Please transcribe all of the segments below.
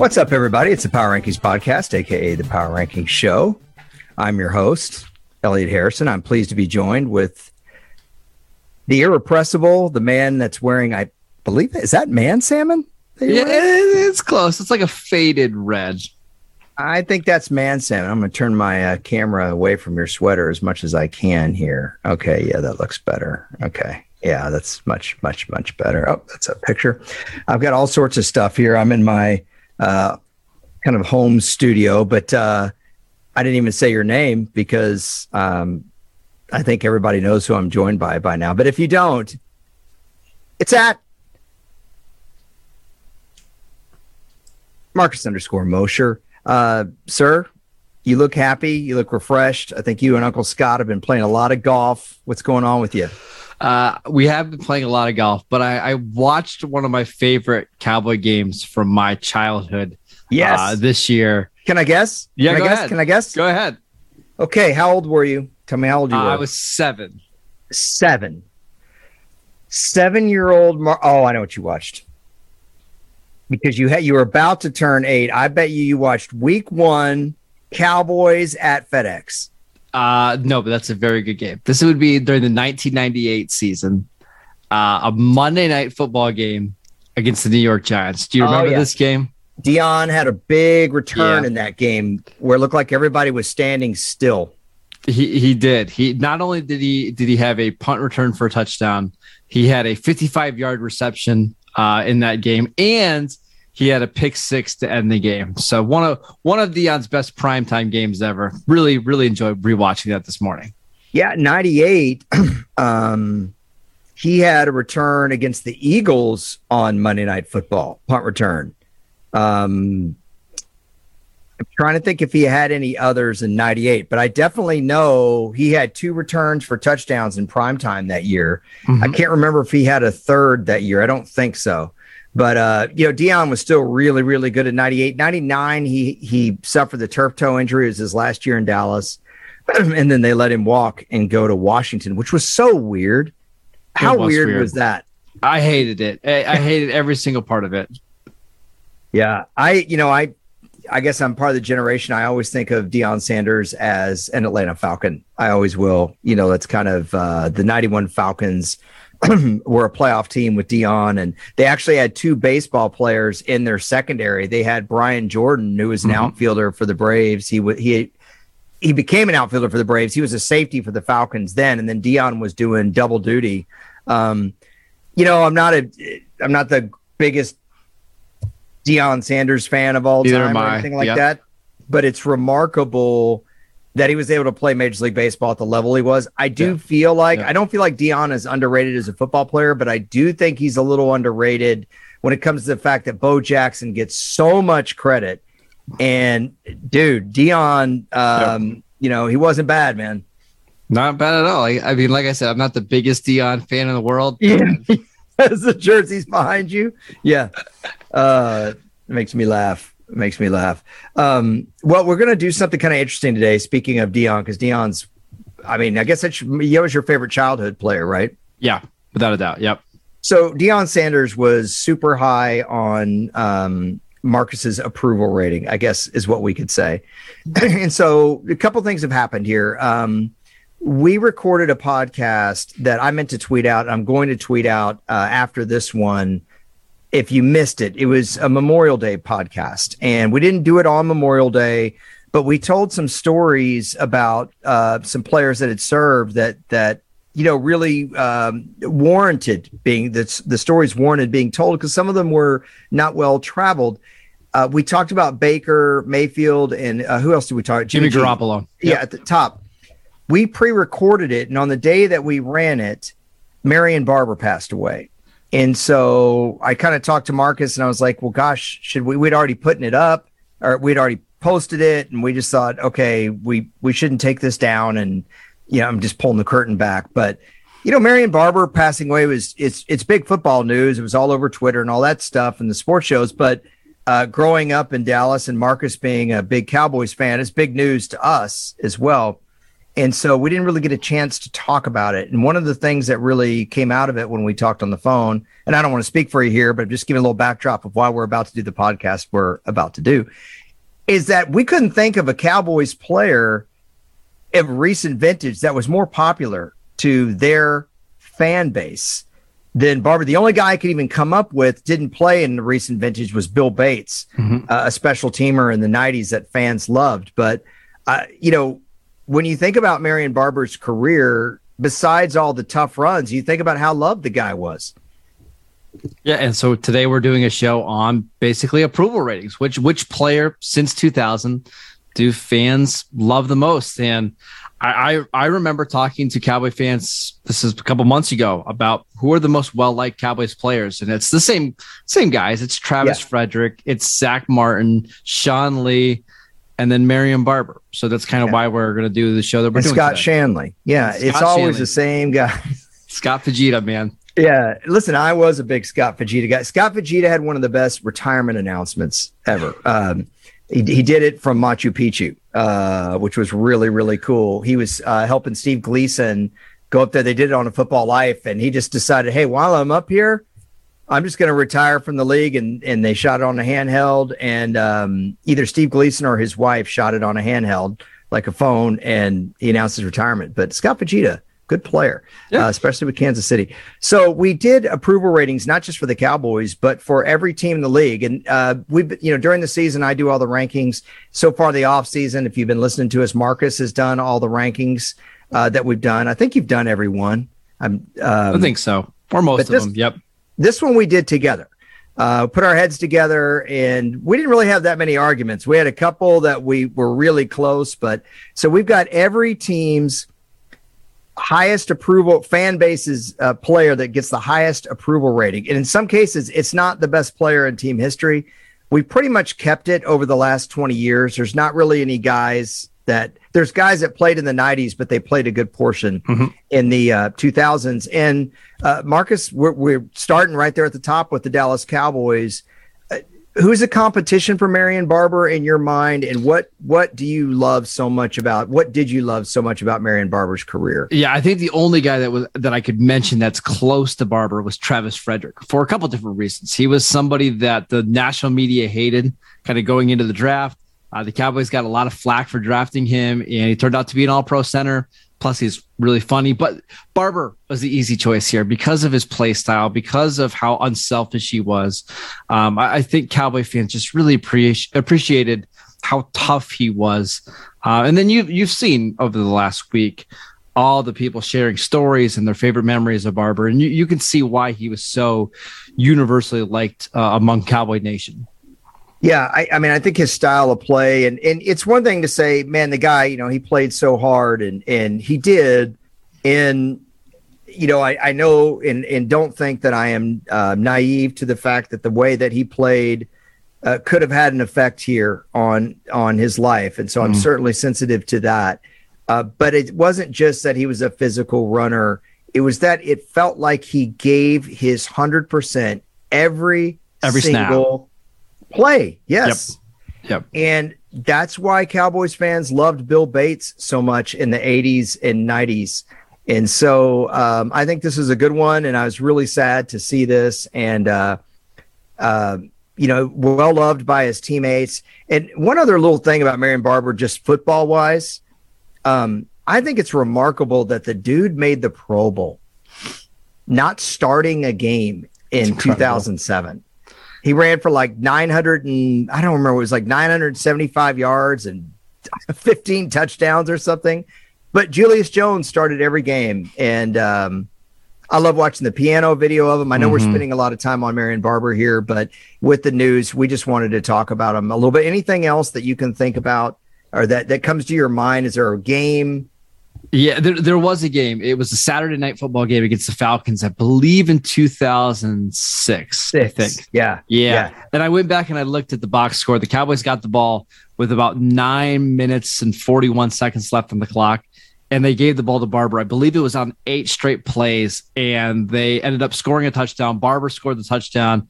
What's up, everybody? It's the Power Rankings Podcast, a.k.a. the Power Rankings Show. I'm your host, Elliot Harrison. I'm pleased to be joined with the irrepressible, the man that's wearing, I believe, is that man salmon? Yeah, it's close. It's like a faded red. I think that's man salmon. I'm going to turn my camera away from your sweater as much as I can here. Okay, yeah, that looks better. Okay. Yeah, that's much better. Oh, that's a picture. I've got all sorts of stuff here. I'm in my kind of home studio, but I didn't even say your name because I think everybody knows who I'm joined by now. But if you don't, it's at Marcus _Mosher. Sir, you look happy. You look refreshed. I think you and Uncle Scott have been playing a lot of golf. What's going on with you? We have been playing a lot of golf, but I watched one of my favorite Cowboy games from my childhood. Yes. This year. Can I guess? Yeah, Can I guess? Go ahead. Okay. How old were you? Tell me how old you were. I was seven. 7-year-old. Oh, I know what you watched. Because you were about to turn 8. I bet you watched week 1 Cowboys at FedEx. No, but that's a very good game. This would be during the 1998 season, a Monday Night Football game against the New York Giants. Do you remember this game? Deion had a big return in that game where it looked like everybody was standing still. He did. He not only did he have a punt return for a touchdown, he had a 55-yard reception in that game, and he had a pick six to end the game. So one of Deion's best primetime games ever. Really, really enjoyed rewatching that this morning. Yeah, 98. He had a return against the Eagles on Monday Night Football, punt return. I'm trying to think if he had any others in 98, but I definitely know he had 2 returns for touchdowns in primetime that year. Mm-hmm. I can't remember if he had a third that year. I don't think so. But, Deion was still really, really good at 98. 99, he suffered the turf toe injury. It was his last year in Dallas. And then they let him walk and go to Washington, which was so weird. How weird was that? I hated it. I hated every single part of it. Yeah. I guess I'm part of the generation. I always think of Deion Sanders as an Atlanta Falcon. I always will. You know, that's kind of the 91 Falcons were a playoff team with Deion, and they actually had 2 baseball players in their secondary. They had Brian Jordan, who was an outfielder for the Braves. He became an outfielder for the Braves. He was a safety for the Falcons then, and then Deion was doing double duty. I'm not the biggest Deion Sanders fan of all time or anything like that, but it's remarkable that he was able to play Major League Baseball at the level he was. I do feel like I don't feel like Deion is underrated as a football player, but I do think he's a little underrated when it comes to the fact that Bo Jackson gets so much credit. And dude, Deion, he wasn't bad, man. Not bad at all. I mean, like I said, I'm not the biggest Deion fan in the world. Yeah. As the jersey's behind you. Yeah. It makes me laugh. Well, we're going to do something kind of interesting today. Speaking of Deion, because Deion's, I mean, I guess that was your favorite childhood player, right? Yeah, without a doubt. Yep. So Deion Sanders was super high on Marcus's approval rating, I guess is what we could say. And so a couple things have happened here. We recorded a podcast that I meant to tweet out. I'm going to tweet out after this one. If you missed it, it was a Memorial Day podcast, and we didn't do it on Memorial Day, but we told some stories about some players that had served that really warranted being the stories warranted being told, because some of them were not well traveled. We talked about Baker Mayfield and who else did we talk? Jimmy Garoppolo. Yep. Yeah, at the top. We pre-recorded it, and on the day that we ran it, Marion Barber passed away. And so I kind of talked to Marcus, and I was like, well, gosh, should we? We'd already putting it up, or we'd already posted it, and we just thought, okay, we shouldn't take this down, and, I'm just pulling the curtain back. But, Marion Barber passing away was it's big football news. It was all over Twitter and all that stuff and the sports shows, but growing up in Dallas and Marcus being a big Cowboys fan, it's big news to us as well. And so we didn't really get a chance to talk about it. And one of the things that really came out of it when we talked on the phone, and I don't want to speak for you here, but just give a little backdrop of why we're about to do the podcast we're about to do, is that we couldn't think of a Cowboys player of recent vintage that was more popular to their fan base than Barber. The only guy I could even come up with didn't play in the recent vintage was Bill Bates, a special teamer in the 90s that fans loved. But, you know, when you think about Marion Barber's career, besides all the tough runs, you think about how loved the guy was. Yeah, and so today we're doing a show on basically approval ratings, which player since 2000 do fans love the most? And I remember talking to Cowboy fans, this is a couple months ago, about who are the most well-liked Cowboys players, and it's the same guys. It's Travis Frederick, it's Zach Martin, Sean Lee, and then Marion Barber. So that's kind of why we're going to do the show that we're doing. Scott Shanley. Yeah, it's always the same guy. Scott Fujita, man. Yeah. Listen, I was a big Scott Fujita guy. Scott Fujita had one of the best retirement announcements ever. He did it from Machu Picchu, which was really, really cool. He was helping Steve Gleason go up there. They did it on A Football Life, and he just decided, hey, while I'm up here, I'm just going to retire from the league, and they shot it on a handheld, and either Steve Gleason or his wife shot it on a handheld, like a phone, and he announced his retirement. But Scott Fujita, good player, especially with Kansas City. So we did approval ratings, not just for the Cowboys, but for every team in the league. And during the season, I do all the rankings. So far, the offseason, if you've been listening to us, Marcus has done all the rankings that we've done. I think you've done every one. I think so, or most of them, yep. This one we did together, put our heads together, and we didn't really have that many arguments. We had a couple that we were really close, but so we've got every team's highest approval, fan base's player that gets the highest approval rating. And in some cases, it's not the best player in team history. We pretty much kept it over the last 20 years. There's not really any guys that – there's guys that played in the 90s, but they played a good portion in the 2000s. And Marcus, we're starting right there at the top with the Dallas Cowboys. Who's the competition for Marion Barber in your mind, and what do you love so much about? What did you love so much about Marion Barber's career? Yeah, I think the only guy that I could mention that's close to Barber was Travis Frederick for a couple of different reasons. He was somebody that the national media hated, kind of going into the draft. The Cowboys got a lot of flack for drafting him, and he turned out to be an all-pro center. Plus, he's really funny. But Barber was the easy choice here because of his play style, because of how unselfish he was. I think Cowboy fans just really appreciated how tough he was. And then you've seen over the last week all the people sharing stories and their favorite memories of Barber. And you can see why he was so universally liked among Cowboy Nation. Yeah, I mean, I think his style of play, and it's one thing to say, man, the guy, you know, he played so hard, and he did, and, you know, I know and don't think that I am naive to the fact that the way that he played could have had an effect here on his life, and so I'm certainly sensitive to that, but it wasn't just that he was a physical runner, it was that it felt like he gave his 100% every single snap. Play. Yes. Yep. And that's why Cowboys fans loved Bill Bates so much in the 80s and 90s. And so I think this is a good one. And I was really sad to see this and, you know, well loved by his teammates. And one other little thing about Marion Barber, just football wise, I think it's remarkable that the dude made the Pro Bowl, not starting a game in 2007. He ran for like 900 and I don't remember, it was like 975 yards and 15 touchdowns or something. But Julius Jones started every game. And I love watching the piano video of him. I know we're spending a lot of time on Marion Barber here, but with the news, we just wanted to talk about him a little bit. Anything else that you can think about or that comes to your mind? Is there a game? Yeah, there was a game. It was a Saturday night football game against the Falcons, I believe in 2006. Yeah. And I went back and I looked at the box score. The Cowboys got the ball with about 9 minutes and 41 seconds left on the clock, and they gave the ball to Barber. I believe it was on 8 straight plays, and they ended up scoring a touchdown. Barber scored the touchdown,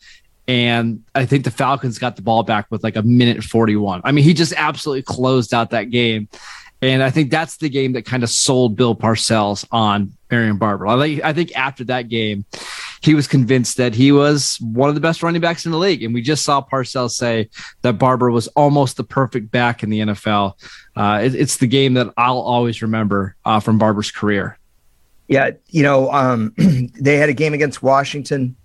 and I think the Falcons got the ball back with like a minute 41. I mean, he just absolutely closed out that game. And I think that's the game that kind of sold Bill Parcells on Marion Barber. I think after that game, he was convinced that he was one of the best running backs in the league. And we just saw Parcells say that Barber was almost the perfect back in the NFL. It's the game that I'll always remember from Barber's career. Yeah, they had a game against Washington.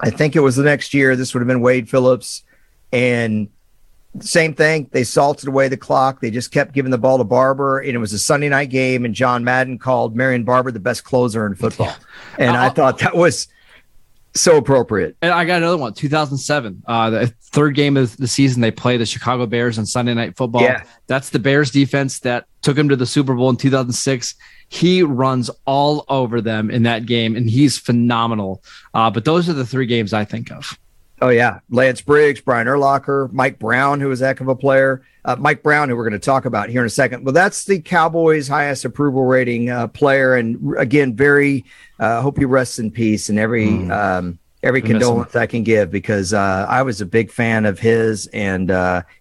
I think it was the next year. This would have been Wade Phillips. And same thing. They salted away the clock. They just kept giving the ball to Barber. And it was a Sunday night game. And John Madden called Marion Barber the best closer in football. And I thought that was so appropriate. And I got another one, 2007. The third game of the season, they play the Chicago Bears on Sunday Night Football. Yeah. That's the Bears defense that took him to the Super Bowl in 2006. He runs all over them in that game, and he's phenomenal. But those are the three games I think of. Oh, yeah. Lance Briggs, Brian Urlacher, Mike Brown, who was a heck of a player. Mike Brown, who we're going to talk about here in a second. Well, that's the Cowboys' highest approval rating player. And, again, very hope he rests in peace, and every condolence I can give, because I was a big fan of his, and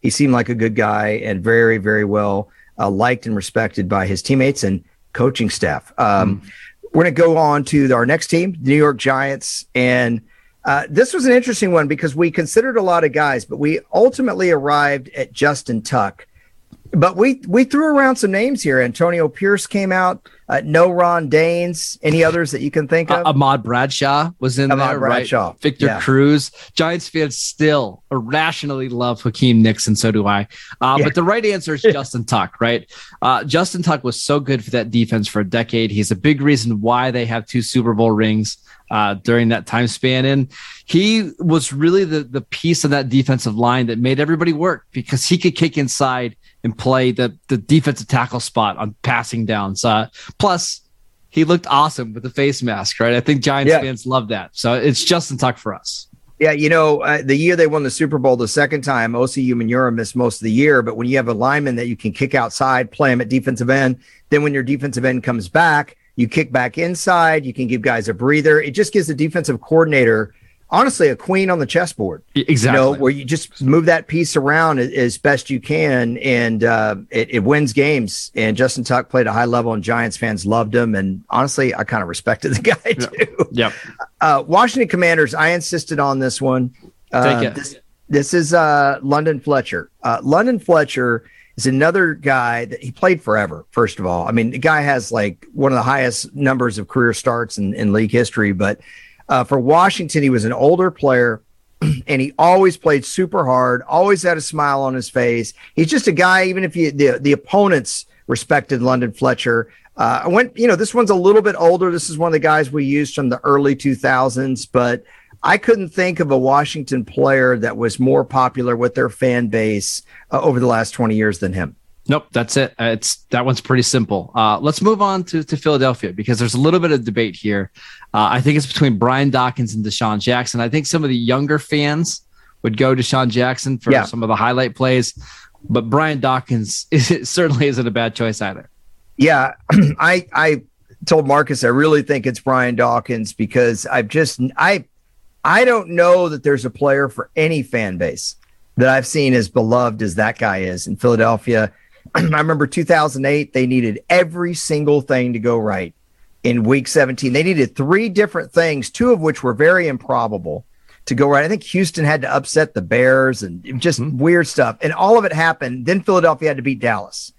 he seemed like a good guy and very, very well liked and respected by his teammates and coaching staff. We're going to go on to our next team, the New York Giants, and this was an interesting one because we considered a lot of guys, but we ultimately arrived at Justin Tuck. But we threw around some names here. Antonio Pierce came out. No Ron Danes. Any others that you can think of? Ahmad Bradshaw was in there, Bradshaw. Right? Victor Cruz. Giants fans still irrationally love Hakeem Nicks, and so do I. But the right answer is Justin Tuck, right? Justin Tuck was so good for that defense for a decade. He's a big reason why they have two Super Bowl rings during that time span. And he was really the piece of that defensive line that made everybody work, because he could kick inside and play the defensive tackle spot on passing downs. Plus, he looked awesome with the face mask, right? I think Giants fans love that. So it's Justin Tuck for us. Yeah, the year they won the Super Bowl the second time, OCU Manura missed most of the year. But when you have a lineman that you can kick outside, play him at defensive end, then when your defensive end comes back, you kick back inside, you can give guys a breather. It just gives the defensive coordinator, honestly, a queen on the chessboard. Exactly. Where you just move that piece around as best you can, and it wins games. And Justin Tuck played a high level, and Giants fans loved him. And honestly, I kind of respected the guy too. Yep. Washington Commanders, I insisted on this one. Take it. This is London Fletcher. London Fletcher is another guy that he played forever, first of all. I mean, the guy has like one of the highest numbers of career starts in league history, but for Washington, he was an older player, and he always played super hard, always had a smile on his face. He's just a guy, even if the opponents respected London Fletcher. I went, this one's a little bit older. This is one of the guys we used from the early 2000s, but I couldn't think of a Washington player that was more popular with their fan base over the last 20 years than him. Nope, that's it. That one's pretty simple. Let's move on to Philadelphia, because there's a little bit of debate here. I think it's between Brian Dawkins and DeSean Jackson. I think some of the younger fans would go DeSean Jackson for some of the highlight plays, but Brian Dawkins certainly isn't a bad choice either. Yeah, I told Marcus I really think it's Brian Dawkins, because I don't know that there's a player for any fan base that I've seen as beloved as that guy is in Philadelphia. I remember 2008, they needed every single thing to go right in week 17. They needed three different things, two of which were very improbable to go right. I think Houston had to upset the Bears and just weird stuff. And all of it happened. Then Philadelphia had to beat Dallas.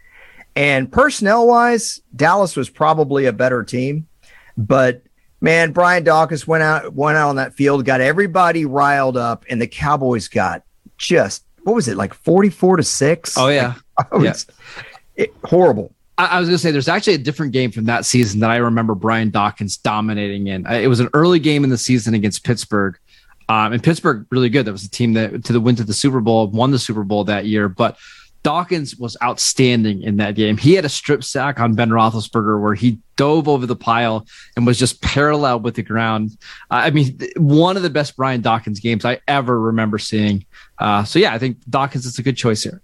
And personnel-wise, Dallas was probably a better team. But, man, Brian Dawkins went out on that field, got everybody riled up, and the Cowboys got just, what was it, like 44-6? Oh, yeah. Horrible. I was going to say, there's actually a different game from that season that I remember Brian Dawkins dominating in. It was an early game in the season against Pittsburgh. And Pittsburgh, really good. That was a team that went to the Super Bowl, won the Super Bowl that year. But Dawkins was outstanding in that game. He had a strip sack on Ben Roethlisberger where he dove over the pile and was just parallel with the ground. I mean, one of the best Brian Dawkins games I ever remember seeing. I think Dawkins is a good choice here.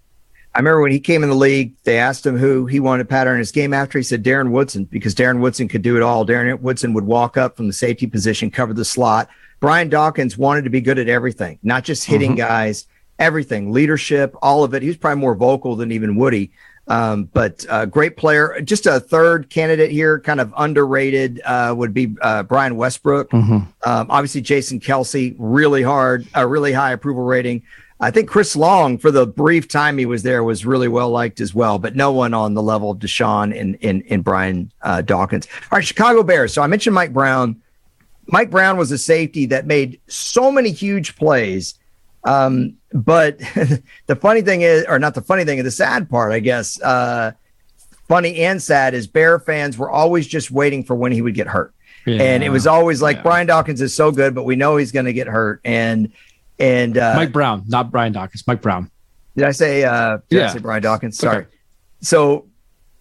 I remember when he came in the league, they asked him who he wanted to pattern his game after. He said Darren Woodson, because Darren Woodson could do it all. Darren Woodson would walk up from the safety position, cover the slot. Brian Dawkins wanted to be good at everything, not just hitting guys, everything, leadership, all of it. He was probably more vocal than even Woody. But a great player. Just a third candidate here, kind of underrated, would be Brian Westbrook. Mm-hmm. Obviously, Jason Kelce, really high approval rating. I think Chris Long, for the brief time he was there, was really well liked as well, but no one on the level of DeSean and Brian Dawkins. All right, Chicago Bears. So I mentioned Mike Brown. Mike Brown was a safety that made so many huge plays. But the funny thing is, or not the funny thing, the sad part, I guess, funny and sad, is Bear fans were always just waiting for when he would get hurt. Yeah. And it was always like, Brian Dawkins is so good, but we know he's going to get hurt. And Mike Brown, not Brian Dawkins, Mike Brown. Did I say Brian Dawkins? Sorry. Okay. So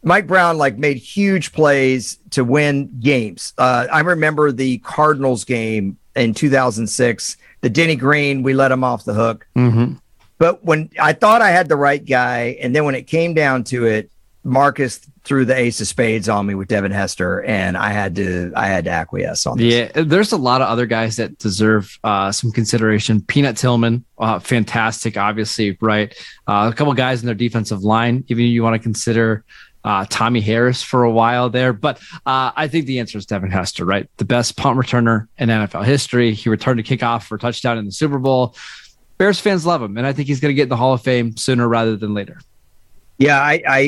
Mike Brown made huge plays to win games. I remember the Cardinals game in 2006, the Denny Green, we let him off the hook. Mm-hmm. But when I thought I had the right guy, and then when it came down to it, Marcus threw the ace of spades on me with Devin Hester, and I had to acquiesce on this. Yeah, there's a lot of other guys that deserve some consideration. Peanut Tillman, fantastic, obviously, right? A couple guys in their defensive line, even you want to consider Tommy Harris for a while there. But I think the answer is Devin Hester, right? The best punt returner in NFL history. He returned a kickoff for a touchdown in the Super Bowl. Bears fans love him, and I think he's going to get in the Hall of Fame sooner rather than later. Yeah,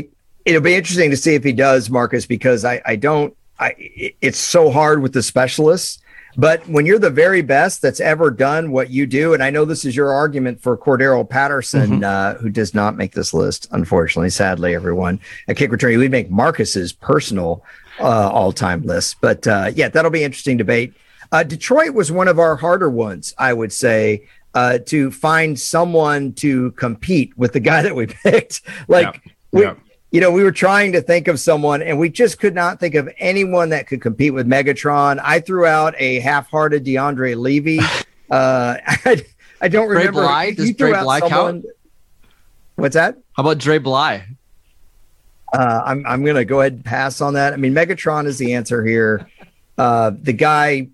it'll be interesting to see if he does, Marcus, because it's so hard with the specialists, but when you're the very best that's ever done what you do. And I know this is your argument for Cordero Patterson, mm-hmm. Who does not make this list, unfortunately, sadly, everyone, a kick returner. We make Marcus's personal, all-time list, but, yeah, that'll be an interesting debate. Detroit was one of our harder ones, I would say, to find someone to compete with the guy that we picked. We were trying to think of someone, and we just could not think of anyone that could compete with Megatron. I threw out a half-hearted DeAndre Levy. I don't remember. Does Dre Bly count? What's that? How about Dre Bly? I'm going to go ahead and pass on that. I mean, Megatron is the answer here. The guy,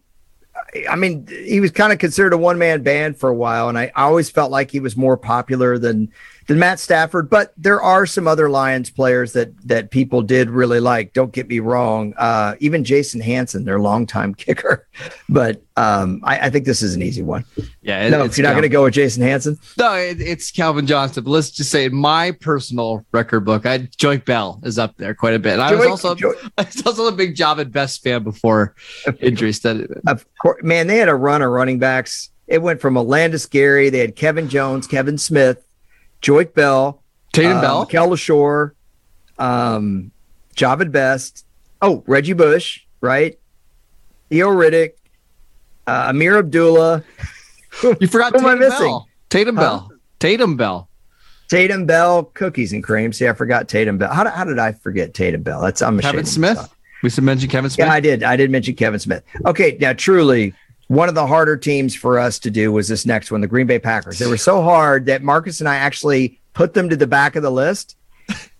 I mean, he was kind of considered a one-man band for a while, and I always felt like he was more popular than Matt Stafford, but there are some other Lions players that people did really like. Don't get me wrong. Even Jason Hanson, their longtime kicker. But I think this is an easy one. Yeah. If you're not going to go with Jason Hanson. No, it's Calvin Johnson. But let's just say in my personal record book, Joique Bell is up there quite a bit. And I was also a big job at best fan before injury study. Of course, man, they had a run of running backs. It went from Alandis Gary. They had Kevin Jones, Kevin Smith, Joique Bell, Tatum Bell, Kel LaShore, Javid Best, Reggie Bush, right? Theo Riddick, Amir Abdullah. You forgot Tatum Bell. Tatum Bell, cookies and cream. See, I forgot Tatum Bell. How did I forget Tatum Bell? I'm ashamed. Kevin Smith? We should mention Kevin Smith. Yeah, I did mention Kevin Smith. Okay, now truly, one of the harder teams for us to do was this next one, the Green Bay Packers. They were so hard that Marcus and I actually put them to the back of the list.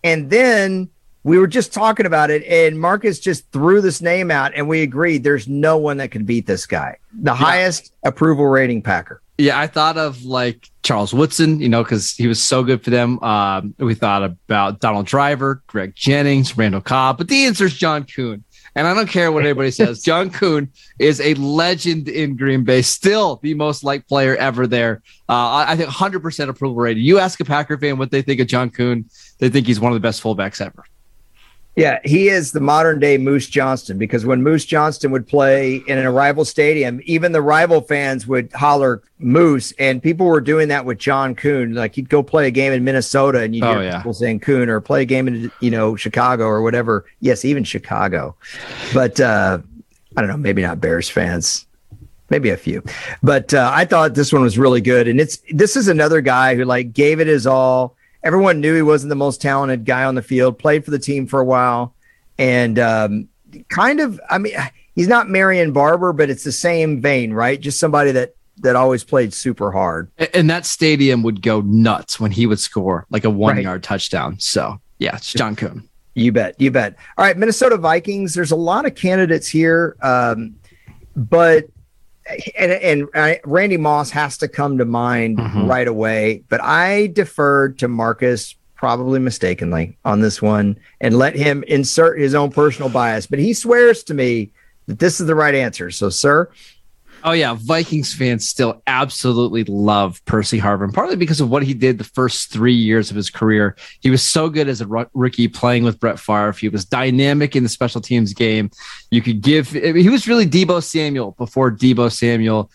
And then we were just talking about it, and Marcus just threw this name out, and we agreed there's no one that can beat this guy. The highest approval rating Packer. Yeah, I thought of Charles Woodson, because he was so good for them. We thought about Donald Driver, Greg Jennings, Randall Cobb, but the answer is John Kuhn. And I don't care what anybody says. John Kuhn is a legend in Green Bay, still the most liked player ever there. I think 100% approval rating. You ask a Packer fan what they think of John Kuhn, they think he's one of the best fullbacks ever. Yeah, he is the modern-day Moose Johnston, because when Moose Johnston would play in a rival stadium, even the rival fans would holler Moose, and people were doing that with John Kuhn. Like, he'd go play a game in Minnesota, and you'd hear people saying Kuhn, or play a game in, Chicago or whatever. Yes, even Chicago. But I don't know, maybe not Bears fans. Maybe a few. But I thought this one was really good, and this is another guy who, gave it his all. Everyone knew he wasn't the most talented guy on the field, played for the team for a while. And he's not Marion Barber, but it's the same vein, right? Just somebody that always played super hard. And that stadium would go nuts when he would score a one-yard touchdown. So, yeah, it's John Kuhn. You bet. All right, Minnesota Vikings. There's a lot of candidates here, but – And Randy Moss has to come to mind right away, but I deferred to Marcus probably mistakenly on this one, and let him insert his own personal bias. But he swears to me that this is the right answer. So, sir. Oh, yeah. Vikings fans still absolutely love Percy Harvin, partly because of what he did the first 3 years of his career. He was so good as a rookie playing with Brett Favre. He was dynamic in the special teams game. You could give... I mean, he was really Deebo Samuel before Deebo Samuel.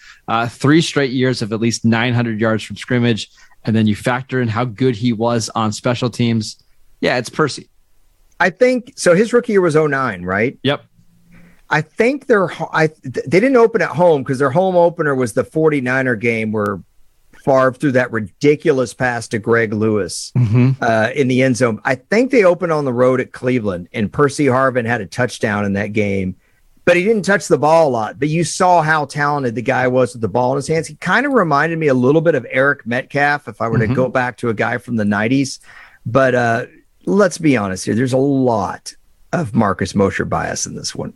3 straight years of at least 900 yards from scrimmage. And then you factor in how good he was on special teams. Yeah, it's Percy. I think... So his rookie year was 09, right? Yep. I think they didn't open at home because their home opener was the 49er game where Favre threw that ridiculous pass to Greg Lewis in the end zone. I think they opened on the road at Cleveland, and Percy Harvin had a touchdown in that game, but he didn't touch the ball a lot. But you saw how talented the guy was with the ball in his hands. He kind of reminded me a little bit of Eric Metcalf if I were to go back to a guy from the 90s. But let's be honest here. There's a lot of Marcus Mosher bias in this one.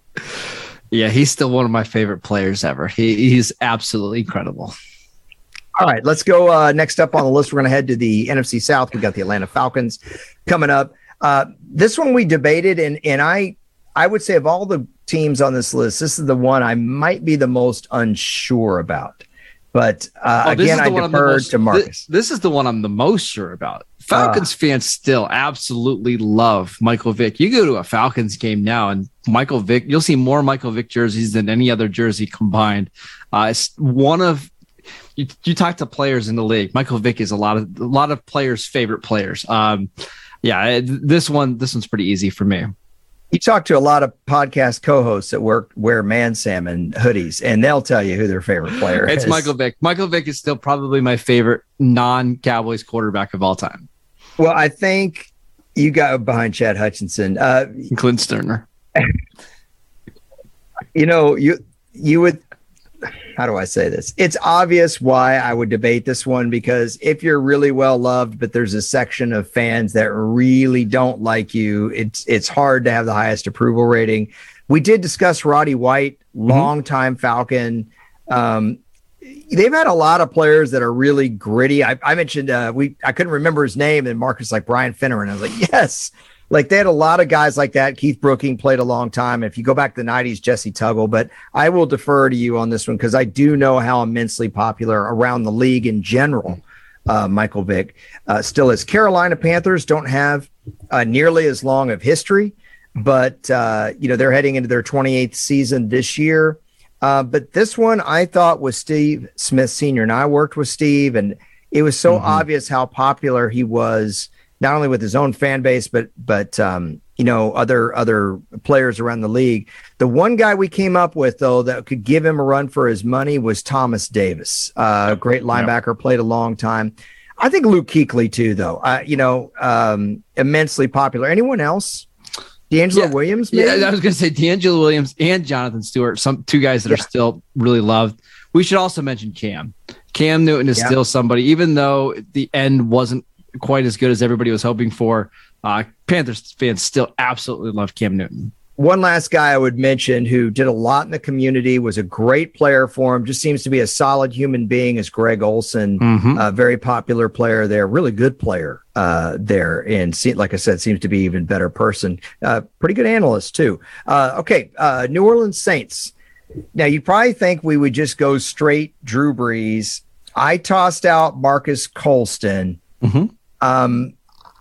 Yeah, he's still one of my favorite players ever. He's absolutely incredible. All right, let's go next up on the list. We're going to head to the NFC South. We got the Atlanta Falcons coming up. This one we debated, and I would say of all the teams on this list, this is the one I might be the most unsure about. But again, I deferred to Marcus. This is the one I'm the most sure about. Falcons fans still absolutely love Michael Vick. You go to a Falcons game now, and Michael Vick, you'll see more Michael Vick jerseys than any other jersey combined. It's one of you talk to players in the league. Michael Vick is a lot of players' favorite players. This one's pretty easy for me. You talk to a lot of podcast co-hosts that wear Man Salmon hoodies, and they'll tell you who their favorite player is. It's Michael Vick. Michael Vick is still probably my favorite non-Cowboys quarterback of all time. Well, I think you got behind Chad Hutchinson. Clint Sterner. You would... How do I say this? It's obvious why I would debate this one, because if you're really well loved, but there's a section of fans that really don't like you, it's hard to have the highest approval rating. We did discuss Roddy White, longtime Falcon. They've had a lot of players that are really gritty. I mentioned I couldn't remember his name, and Marcus like Brian Finner, and I was like, yes. Like they had a lot of guys like that. Keith Brooking played a long time. If you go back to the 90s, Jesse Tuggle. But I will defer to you on this one because I do know how immensely popular around the league in general Michael Vick still is. Carolina Panthers don't have nearly as long of history, but they're heading into their 28th season this year. But this one I thought was Steve Smith Sr., and I worked with Steve, and it was so obvious how popular he was. Not only with his own fan base, but other players around the league. The one guy we came up with, though, that could give him a run for his money was Thomas Davis, great linebacker, played a long time. I think Luke Kuechly too, though. Immensely popular. Anyone else? D'Angelo Williams, maybe? Yeah, I was going to say D'Angelo Williams and Jonathan Stewart, two guys that are still really loved. We should also mention Cam. Cam Newton is still somebody, even though the end wasn't quite as good as everybody was hoping for. Panthers fans still absolutely love Cam Newton. One last guy I would mention who did a lot in the community, was a great player for him, just seems to be a solid human being, is Greg Olsen, a very popular player there, really good player there. And like I said, seems to be an even better person. Pretty good analyst too. New Orleans Saints. Now you'd probably think we would just go straight Drew Brees. I tossed out Marcus Colston.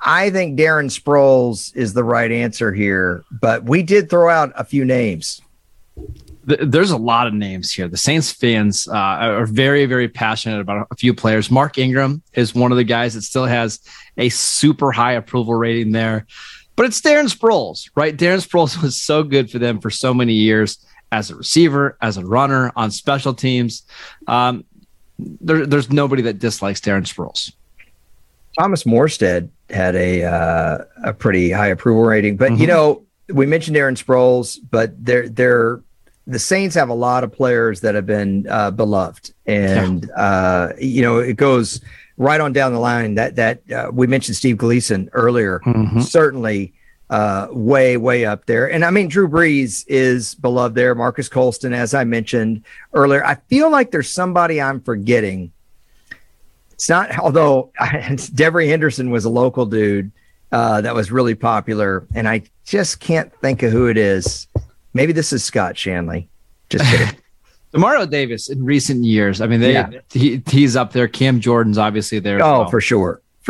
I think Darren Sproles is the right answer here, but we did throw out a few names. There's a lot of names here. The Saints fans are very, very passionate about a few players. Mark Ingram is one of the guys that still has a super high approval rating there, but it's Darren Sproles, right? Darren Sproles was so good for them for so many years as a receiver, as a runner, on special teams. There's nobody that dislikes Darren Sproles. Thomas Morstead had a pretty high approval rating, but we mentioned Darren Sproles, but the Saints have a lot of players that have been beloved, and it goes right on down the line. That we mentioned Steve Gleason earlier, certainly way up there, and I mean Drew Brees is beloved there. Marcus Colston, as I mentioned earlier, I feel like there's somebody I'm forgetting. It's not, although Devery Henderson was a local dude. that was really popular, and I just can't think of who it is. Maybe this is Scott Shanley. Just kidding. Demario Davis in recent years. I mean, he's up there. Cam Jordan's obviously there. Oh, well. For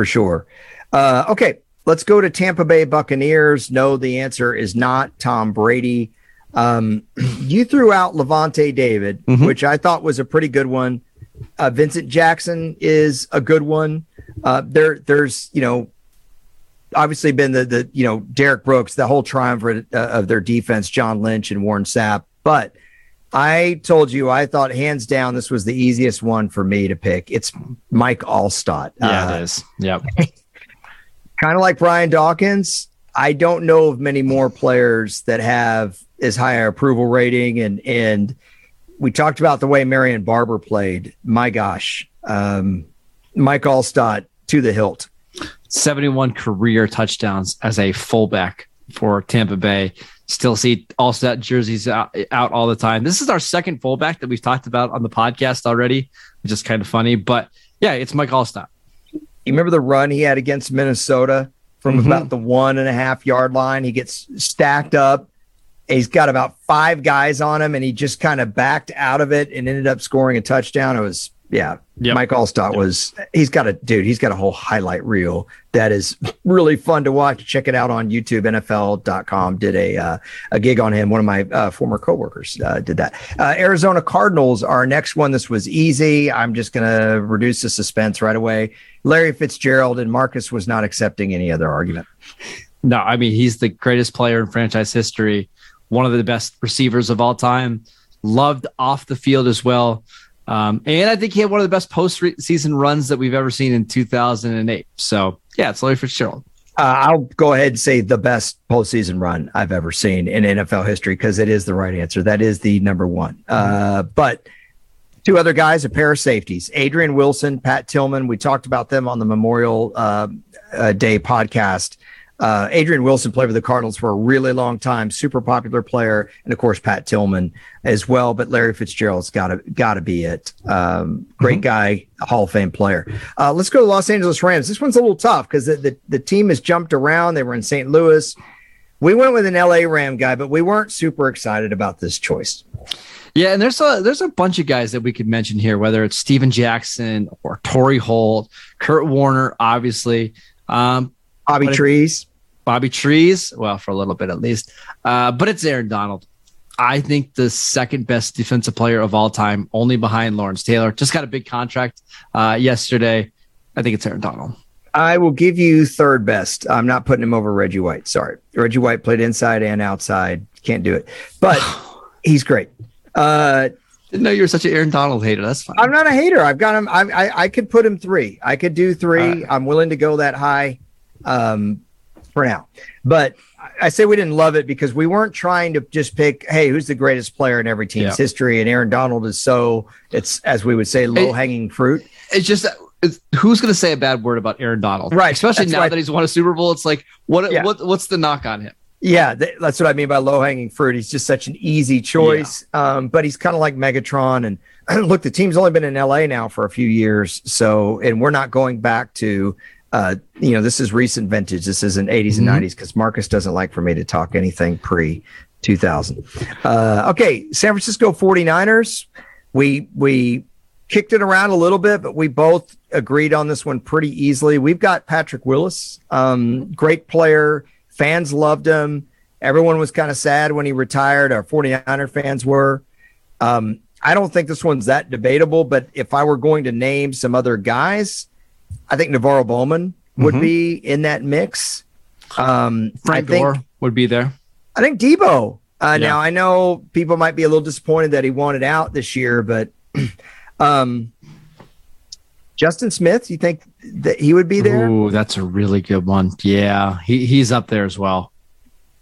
sure. Okay, let's go to Tampa Bay Buccaneers. No, the answer is not Tom Brady. You threw out Levante David, which I thought was a pretty good one. Vincent Jackson is a good one. There's, you know, obviously been the Derek Brooks, the whole triumvirate of their defense, John Lynch and Warren Sapp. But I told you, I thought hands down, this was the easiest one for me to pick. It's Mike Allstott. Yeah, it is. Yep. Kind of like Brian Dawkins. I don't know of many more players that have as high an approval rating. And we talked about the way Marion Barber played. My gosh. Mike Allstott to the hilt. 71 career touchdowns as a fullback for Tampa Bay. Still see Allstott jerseys out all the time. This is our second fullback that we've talked about on the podcast already, which is kind of funny. But yeah, it's Mike Allstott. You remember the run he had against Minnesota from about the 1.5 yard line? He gets stacked up. He's got about five guys on him, and he just kind of backed out of it and ended up scoring a touchdown. It was, Mike Allstott was, he's got a whole highlight reel that is really fun to watch. Check it out on YouTube. NFL.com did a gig on him. One of my former coworkers did that. Arizona Cardinals, our next one. This was easy. I'm just going to reduce the suspense right away. Larry Fitzgerald, and Marcus was not accepting any other argument. No, I mean, he's the greatest player in franchise history. One of the best receivers of all time. Loved off the field as well. And I think he had one of the best postseason runs that we've ever seen in 2008. So, yeah, it's Larry Fitzgerald. I'll go ahead and say the best postseason run I've ever seen in NFL history because it is the right answer. That is the number one. But two other guys, a pair of safeties, Adrian Wilson, Pat Tillman. We talked about them on the Memorial Day podcast. Adrian Wilson played for the Cardinals for a really long time, super popular player, and of course Pat Tillman as well. But Larry Fitzgerald's got to be it. Great guy, Hall of Fame player. Let's go to Los Angeles Rams. This one's a little tough because the team has jumped around. They were in St. Louis. We went with an LA Ram guy, but we weren't super excited about this choice. Yeah, and there's a bunch of guys that we could mention here, whether it's Steven Jackson or Torrey Holt, Kurt Warner, obviously, Bobby Trees, well, for a little bit at least, but it's Aaron Donald. I think the second best defensive player of all time, only behind Lawrence Taylor. Just got a big contract yesterday. I think it's Aaron Donald. I will give you third best. I'm not putting him over Reggie White. Sorry. Reggie White played inside and outside. Can't do it. But he's great. Didn't know you were such an Aaron Donald hater. That's fine. I'm not a hater. I've got him. I could put him three. I could do three. I'm willing to go that high. For now, but I say we didn't love it because we weren't trying to just pick, hey, who's the greatest player in every team's history, and Aaron Donald is it's as we would say, low-hanging fruit. It's just who's going to say a bad word about Aaron Donald, right? Especially now that he's won a Super Bowl, it's like what's the knock on him? Yeah, that's what I mean by low-hanging fruit. He's just such an easy choice, but he's kind of like Megatron. And look, the team's only been in LA now for a few years, so and we're not going back to. This is recent vintage. This isn't 80s and 90s because Marcus doesn't like for me to talk anything pre-2000. Okay, San Francisco 49ers. We kicked it around a little bit, but we both agreed on this one pretty easily. We've got Patrick Willis, great player. Fans loved him. Everyone was kind of sad when he retired. Our 49er fans were. I don't think this one's that debatable, but if I were going to name some other guys, I think Navarro Bowman would be in that mix. Frank Gore would be there. I think Debo. Now, I know people might be a little disappointed that he wanted out this year, but Justin Smith, you think that he would be there? Ooh, that's a really good one. Yeah, he's up there as well.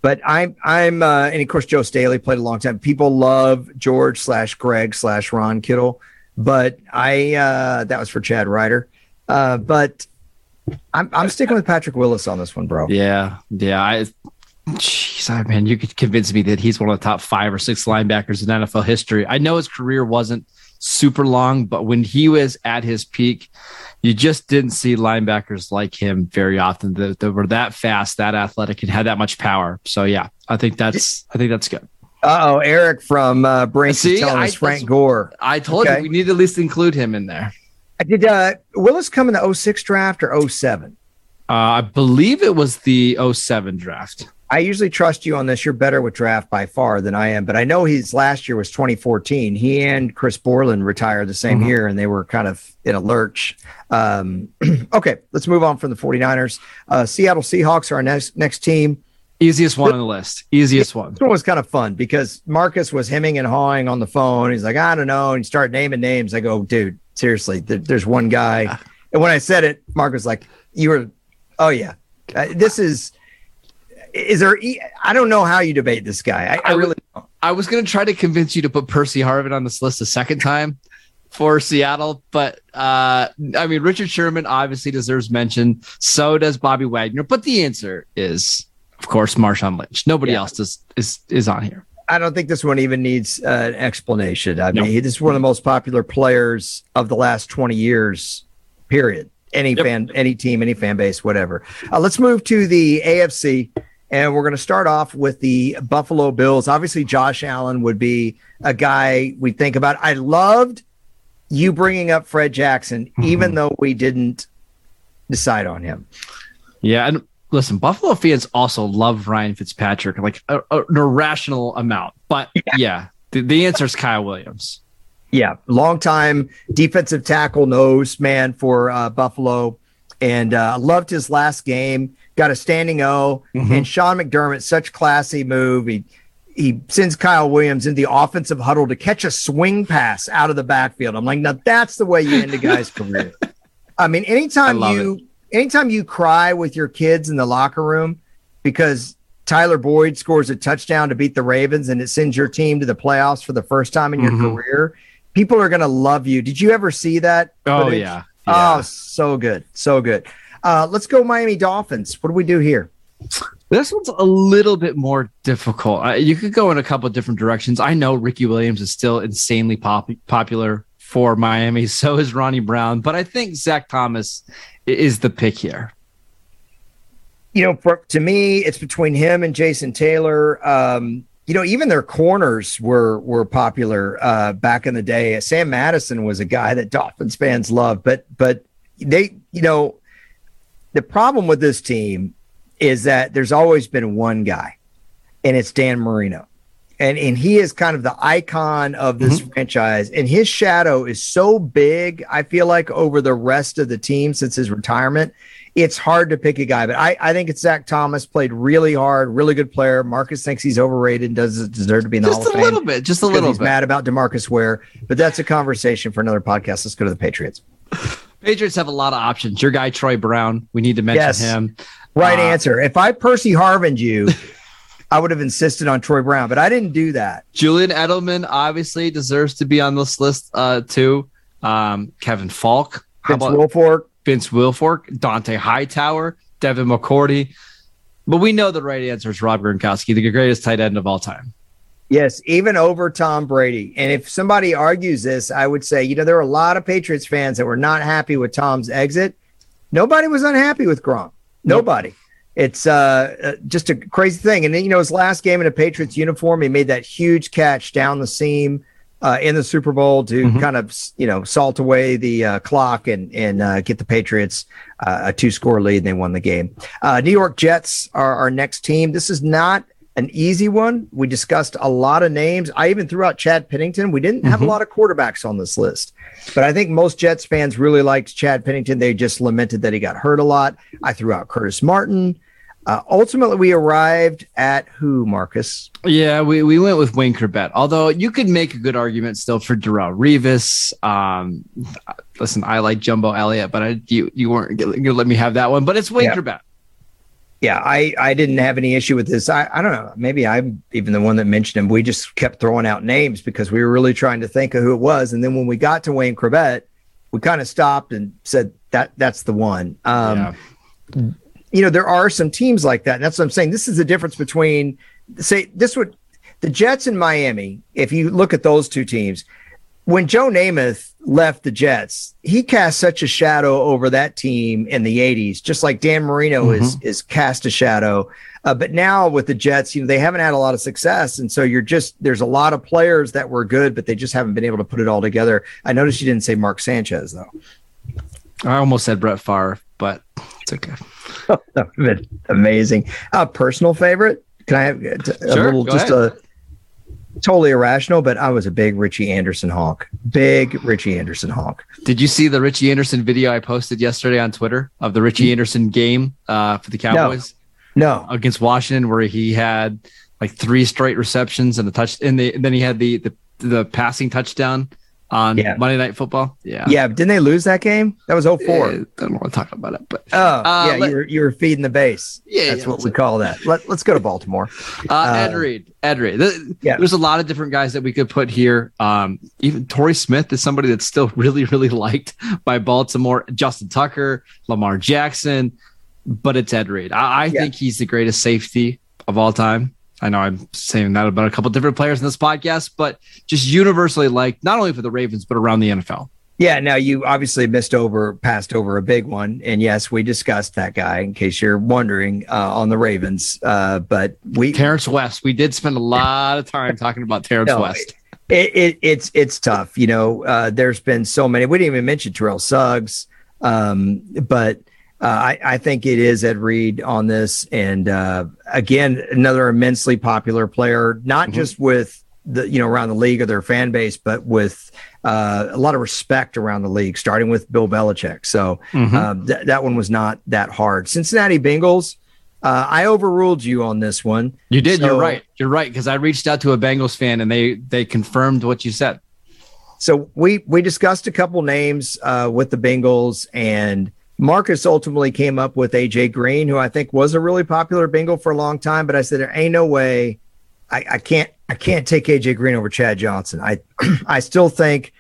But I'm and of course Joe Staley played a long time. People love George/Greg/Ron Kittle, but I that was for Chad Ryder. But I'm sticking with Patrick Willis on this one, bro. Yeah. Man, you could convince me that he's one of the top 5 or 6 linebackers in NFL history. I know his career wasn't super long, but when he was at his peak, you just didn't see linebackers like him very often that were that fast, that athletic, and had that much power. So yeah, I think that's good. Uh-oh, Eric from Braves is telling us Frank Gore. I told you we need to at least include him in there. Did Willis come in the 06 draft or 07? I believe it was the 07 draft. I usually trust you on this. You're better with draft by far than I am, but I know his last year was 2014. He and Chris Borland retired the same year, and they were kind of in a lurch. Okay, let's move on from the 49ers. Seattle Seahawks are our next team. Easiest one on the list. Easiest one. This one was kind of fun because Marcus was hemming and hawing on the phone. He's like, I don't know. And he started naming names. I go, dude, seriously, there's one guy. And when I said it, Marcus was like, you were, oh, yeah. I don't know how you debate this guy. I really don't. I was going to try to convince you to put Percy Harvin on this list a second time for Seattle, but I mean, Richard Sherman obviously deserves mention. So does Bobby Wagner. But the answer is, of course, Marshawn Lynch. Nobody else is on here. I don't think this one even needs an explanation. I mean, this is one of the most popular players of the last 20 years, period. Any team, any fan base, whatever. Let's move to the AFC, and we're going to start off with the Buffalo Bills. Obviously, Josh Allen would be a guy we think about. I loved you bringing up Fred Jackson, even though we didn't decide on him. Yeah, and listen, Buffalo fans also love Ryan Fitzpatrick, like an irrational amount. But yeah, the answer is Kyle Williams. Yeah, longtime defensive tackle nose man for Buffalo. And loved his last game. Got a standing O. And Sean McDermott, such classy move. He sends Kyle Williams in the offensive huddle to catch a swing pass out of the backfield. I'm like, now that's the way you end a guy's career. I mean, anytime you cry with your kids in the locker room because Tyler Boyd scores a touchdown to beat the Ravens and it sends your team to the playoffs for the first time in your career, people are going to love you. Did you ever see that? Oh, yeah. Oh, so good. So good. Let's go Miami Dolphins. What do we do here? This one's a little bit more difficult. You could go in a couple of different directions. I know Ricky Williams is still insanely popular for Miami. So is Ronnie Brown. But I think Zach Thomas is the pick here. You know, to me, it's between him and Jason Taylor. You know, even their corners were popular back in the day. Sam Madison was a guy that Dolphins fans loved, but they, you know, the problem with this team is that there's always been one guy, and it's Dan Marino. And he is kind of the icon of this franchise. And his shadow is so big, I feel like, over the rest of the team since his retirement. It's hard to pick a guy. But I think it's Zach Thomas. Played really hard, really good player. Marcus thinks he's overrated and doesn't deserve to be in the Hall of Fame. Just a little bit. He's mad about DeMarcus Ware. But that's a conversation for another podcast. Let's go to the Patriots. Patriots have a lot of options. Your guy, Troy Brown, we need to mention him. Right answer. If I Percy Harvin'd you... I would have insisted on Troy Brown, but I didn't do that. Julian Edelman obviously deserves to be on this list too. Kevin Falk, Vince Wilfork, Dante Hightower, Devin McCourty. But we know the right answer is Rob Gronkowski, the greatest tight end of all time. Yes, even over Tom Brady. And if somebody argues this, I would say, you know, there are a lot of Patriots fans that were not happy with Tom's exit. Nobody was unhappy with Gronk. Nobody. Nope. It's just a crazy thing. And then, you know, his last game in a Patriots uniform, he made that huge catch down the seam in the Super Bowl to kind of, you know, salt away the clock and get the Patriots a 2-score lead, and they won the game. New York Jets are our next team. This is not an easy one. We discussed a lot of names. I even threw out Chad Pennington. We didn't have a lot of quarterbacks on this list, but I think most Jets fans really liked Chad Pennington. They just lamented that he got hurt a lot. I threw out Curtis Martin. Ultimately, we arrived at who, Marcus? Yeah, we went with Wayne Corbett, although you could make a good argument still for Darrelle Revis. Listen, I like Jumbo Elliott, but you weren't going to let me have that one, but it's Wayne Corbett. Yeah, I didn't have any issue with this. I don't know. Maybe I'm even the one that mentioned him. We just kept throwing out names because we were really trying to think of who it was. And then when we got to Wayne Corbett, we kind of stopped and said, that's the one. You know, there are some teams like that. And that's what I'm saying. This is the difference between, say, the Jets and Miami. If you look at those two teams, when Joe Namath left the Jets, he cast such a shadow over that team in the 80s, just like Dan Marino is cast a shadow. But now with the Jets, you know, they haven't had a lot of success. And so you're just, there's a lot of players that were good, but they just haven't been able to put it all together. I noticed you didn't say Mark Sanchez, though. I almost said Brett Favre, but it's okay. That would have been amazing. A personal favorite? Can I have a little, just ahead. Totally irrational, but I was a big Richie Anderson honk. Big Richie Anderson honk. Did you see the Richie Anderson video I posted yesterday on Twitter of the Richie Anderson game for the Cowboys? No. Against Washington, where he had like three straight receptions and a touch, and then he had the passing touchdown on Monday Night Football. Yeah. Yeah. Didn't they lose that game? That was 0-4. Yeah, I don't want to talk about it, but you were feeding the base. Yeah. That's what we call that. Let's go to Baltimore. Ed Reed. There's a lot of different guys that we could put here. Even Torrey Smith is somebody that's still really, really liked by Baltimore. Justin Tucker, Lamar Jackson, but it's Ed Reed. I think he's the greatest safety of all time. I know I'm saying that about a couple different players in this podcast, but just universally liked, not only for the Ravens, but around the NFL. Yeah. Now you obviously passed over a big one. And yes, we discussed that guy in case you're wondering on the Ravens. Terrence West, we did spend a lot of time talking about Terrence West. It's tough. You know, there's been so many, we didn't even mention Terrell Suggs, but I think it is Ed Reed on this. And again, another immensely popular player, not just with the, you know, around the league or their fan base, but with a lot of respect around the league, starting with Bill Belichick. So that one was not that hard. Cincinnati Bengals. I overruled you on this one. You did. So, you're right. Cause I reached out to a Bengals fan and they confirmed what you said. So we discussed a couple names with the Bengals, and Marcus ultimately came up with AJ Green, who I think was a really popular Bengal for a long time. But I said, there ain't no way I can't take AJ Green over Chad Johnson. I still think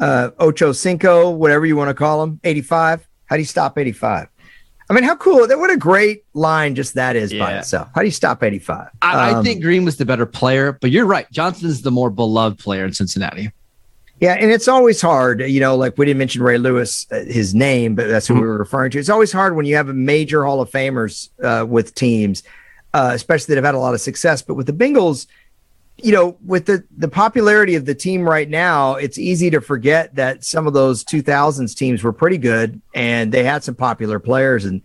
Ocho Cinco, whatever you want to call him, 85. How do you stop 85? I mean, how cool. What a great line just that is by itself. How do you stop 85? I think Green was the better player, but you're right. Johnson is the more beloved player in Cincinnati. Yeah, and it's always hard, you know, like we didn't mention Ray Lewis, his name, but that's who we were referring to. It's always hard when you have a major Hall of Famers with teams, especially that have had a lot of success. But with the Bengals, you know, with the popularity of the team right now, it's easy to forget that some of those 2000s teams were pretty good and they had some popular players. And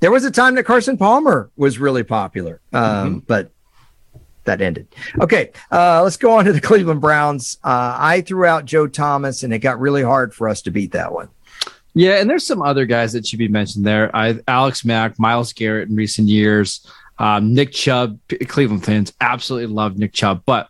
there was a time that Carson Palmer was really popular, but that ended. Okay, let's go on to the Cleveland Browns. I threw out Joe Thomas, and it got really hard for us to beat that one. Yeah, and there's some other guys that should be mentioned there. Alex Mack, Myles Garrett in recent years, Nick Chubb. Cleveland fans absolutely love Nick Chubb, but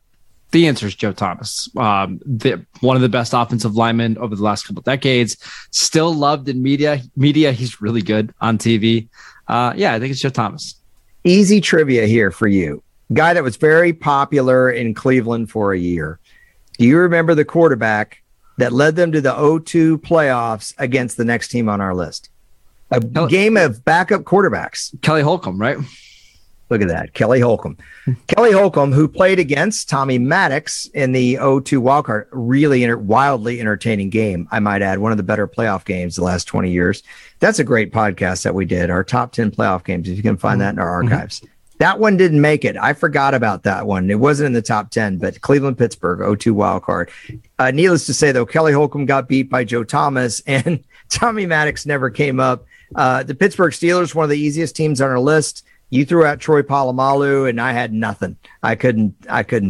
the answer is Joe Thomas. One of the best offensive linemen over the last couple of decades. Still loved in media. He's really good on TV. I think it's Joe Thomas. Easy trivia here for you. Guy that was very popular in Cleveland for a year. Do you remember the quarterback that led them to the 0-2 playoffs against the next team on our list? Game of backup quarterbacks. Kelly Holcomb, right? Look at that. Kelly Holcomb. Kelly Holcomb, who played against Tommy Maddox in the 0-2 wildcard. Really wildly entertaining game, I might add. One of the better playoff games the last 20 years. That's a great podcast that we did. Our top 10 playoff games, if you can find that in our archives. That one didn't make it. I forgot about that one. It wasn't in the top 10, but Cleveland-Pittsburgh, 0-2 wildcard. Needless to say, though, Kelly Holcomb got beat by Joe Thomas, and Tommy Maddox never came up. The Pittsburgh Steelers, one of the easiest teams on our list. You threw out Troy Polamalu, and I had nothing. I couldn't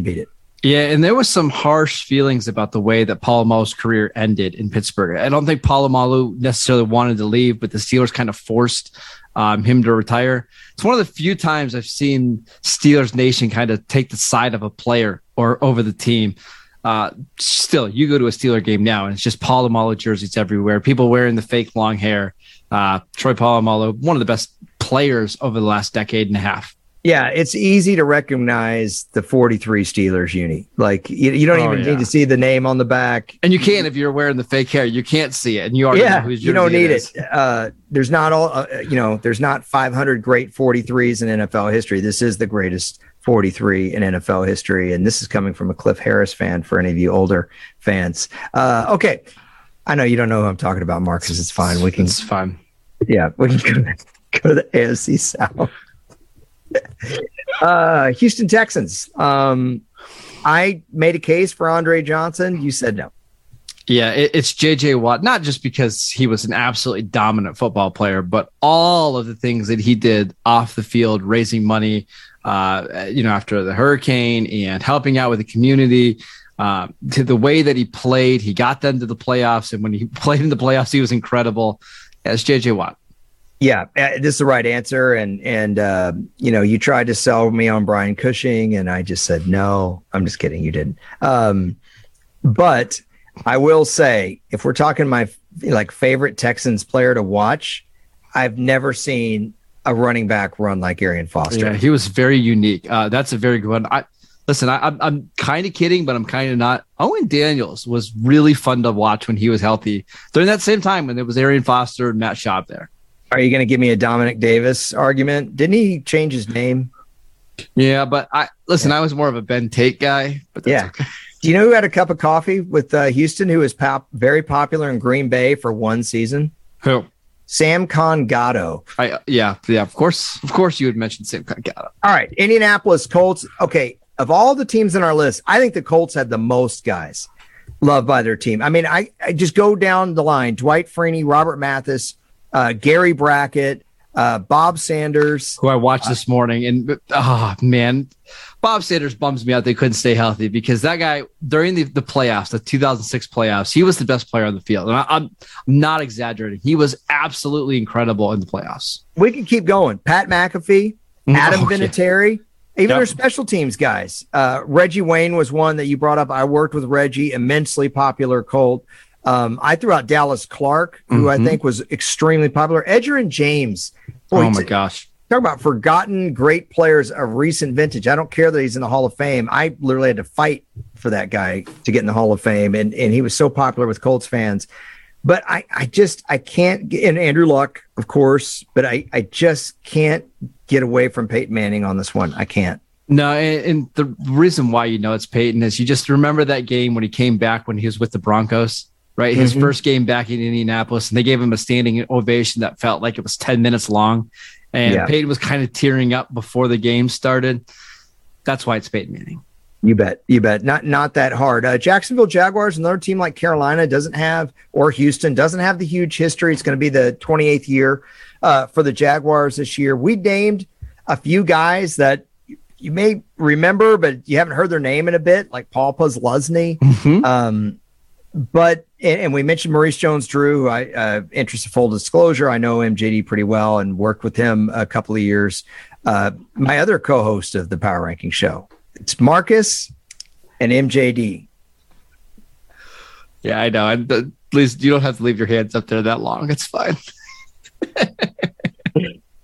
beat it. Yeah, and there was some harsh feelings about the way that Polamalu's career ended in Pittsburgh. I don't think Polamalu necessarily wanted to leave, but the Steelers kind of forced him to retire. It's one of the few times I've seen Steelers Nation kind of take the side of a player or over the team. Still, you go to a Steeler game now, and it's just Polamalu jerseys everywhere. People wearing the fake long hair. Troy Polamalu, one of the best players over the last decade and a half. Yeah, it's easy to recognize the 43 Steelers uni. Like, you don't even need to see the name on the back. And you can if you're wearing the fake hair. You can't see it, and you already know who's your you don't need it. There's not 500 great 43s in NFL history. This is the greatest 43 in NFL history. And this is coming from a Cliff Harris fan for any of you older fans. Okay. I know you don't know who I'm talking about, Marcus. It's fine. We can, it's fine. Yeah. We can go to the AFC South. Houston Texans. I made a case for Andre Johnson. You said no. Yeah, it's J.J. Watt, not just because he was an absolutely dominant football player, but all of the things that he did off the field, raising money, after the hurricane and helping out with the community, to the way that he played. He got them to the playoffs, and when he played in the playoffs, he was incredible. Yeah, it's J.J. Watt. Yeah, this is the right answer. And you tried to sell me on Brian Cushing, and I just said no. I'm just kidding. You didn't. But I will say, if we're talking my favorite Texans player to watch, I've never seen a running back run like Arian Foster. Yeah, he was very unique. That's a very good one. I'm kind of kidding, but I'm kind of not. Owen Daniels was really fun to watch when he was healthy during that same time when there was Arian Foster and Matt Schaub there. Are you going to give me a Dominic Davis argument? Didn't he change his name? Yeah, but I was more of a Ben Tate guy. But that's okay. Do you know who had a cup of coffee with Houston, who was very popular in Green Bay for one season? Who? Sam Congato. Yeah, of course. Of course you would mention Sam Congato. All right, Indianapolis Colts. Okay, of all the teams in our list, I think the Colts had the most guys loved by their team. I mean, I just go down the line. Dwight Freeney, Robert Mathis, Gary Brackett, Bob Sanders, who I watched this morning, and Bob Sanders bums me out. They couldn't stay healthy because that guy during the playoffs, the 2006 playoffs, he was the best player on the field, and I'm not exaggerating. He was absolutely incredible in the playoffs. We can keep going. Pat McAfee, Adam Vinatieri, their special teams guys. Reggie Wayne was one that you brought up. I worked with Reggie, immensely popular Colt. I threw out Dallas Clark, who I think was extremely popular. Edgerrin James. Boy, oh, my gosh. Talk about forgotten great players of recent vintage. I don't care that he's in the Hall of Fame. I literally had to fight for that guy to get in the Hall of Fame, and he was so popular with Colts fans. But I can't get – and Andrew Luck, of course, but I just can't get away from Peyton Manning on this one. I can't. No, and the reason why it's Peyton is you just remember that game when he came back when he was with the Broncos. Right. His first game back in Indianapolis, and they gave him a standing ovation that felt like it was 10 minutes long. And Peyton was kind of tearing up before the game started. That's why it's Peyton Manning. You bet. Not that hard. Jacksonville Jaguars, another team like Carolina doesn't have the huge history. It's going to be the 28th year for the Jaguars this year. We named a few guys that you may remember, but you haven't heard their name in a bit, like Paul Posluszny. But we mentioned Maurice Jones-Drew, who I interest in full disclosure. I know MJD pretty well and worked with him a couple of years. My other co-host of the Power Ranking Show, it's Marcus and MJD. Yeah, I know. At least you don't have to leave your hands up there that long. It's fine.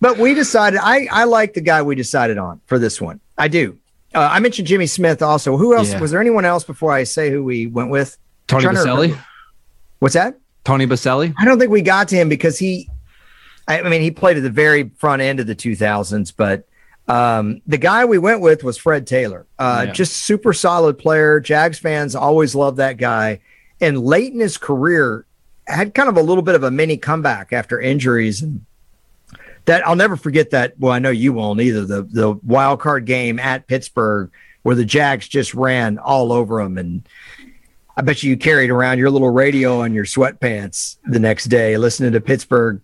But we decided. I like the guy we decided on for this one. I do. I mentioned Jimmy Smith also. Who else? Yeah. Was there anyone else before I say who we went with? Tony Boselli? What's that? Tony Boselli? I don't think we got to him because he played at the very front end of the 2000s, but the guy we went with was Fred Taylor. Just super solid player. Jags fans always loved that guy. And late in his career, had kind of a little bit of a mini comeback after injuries. And that I'll never forget that. Well, I know you won't either. The wild card game at Pittsburgh where the Jags just ran all over him, and I bet you carried around your little radio on your sweatpants the next day, listening to Pittsburgh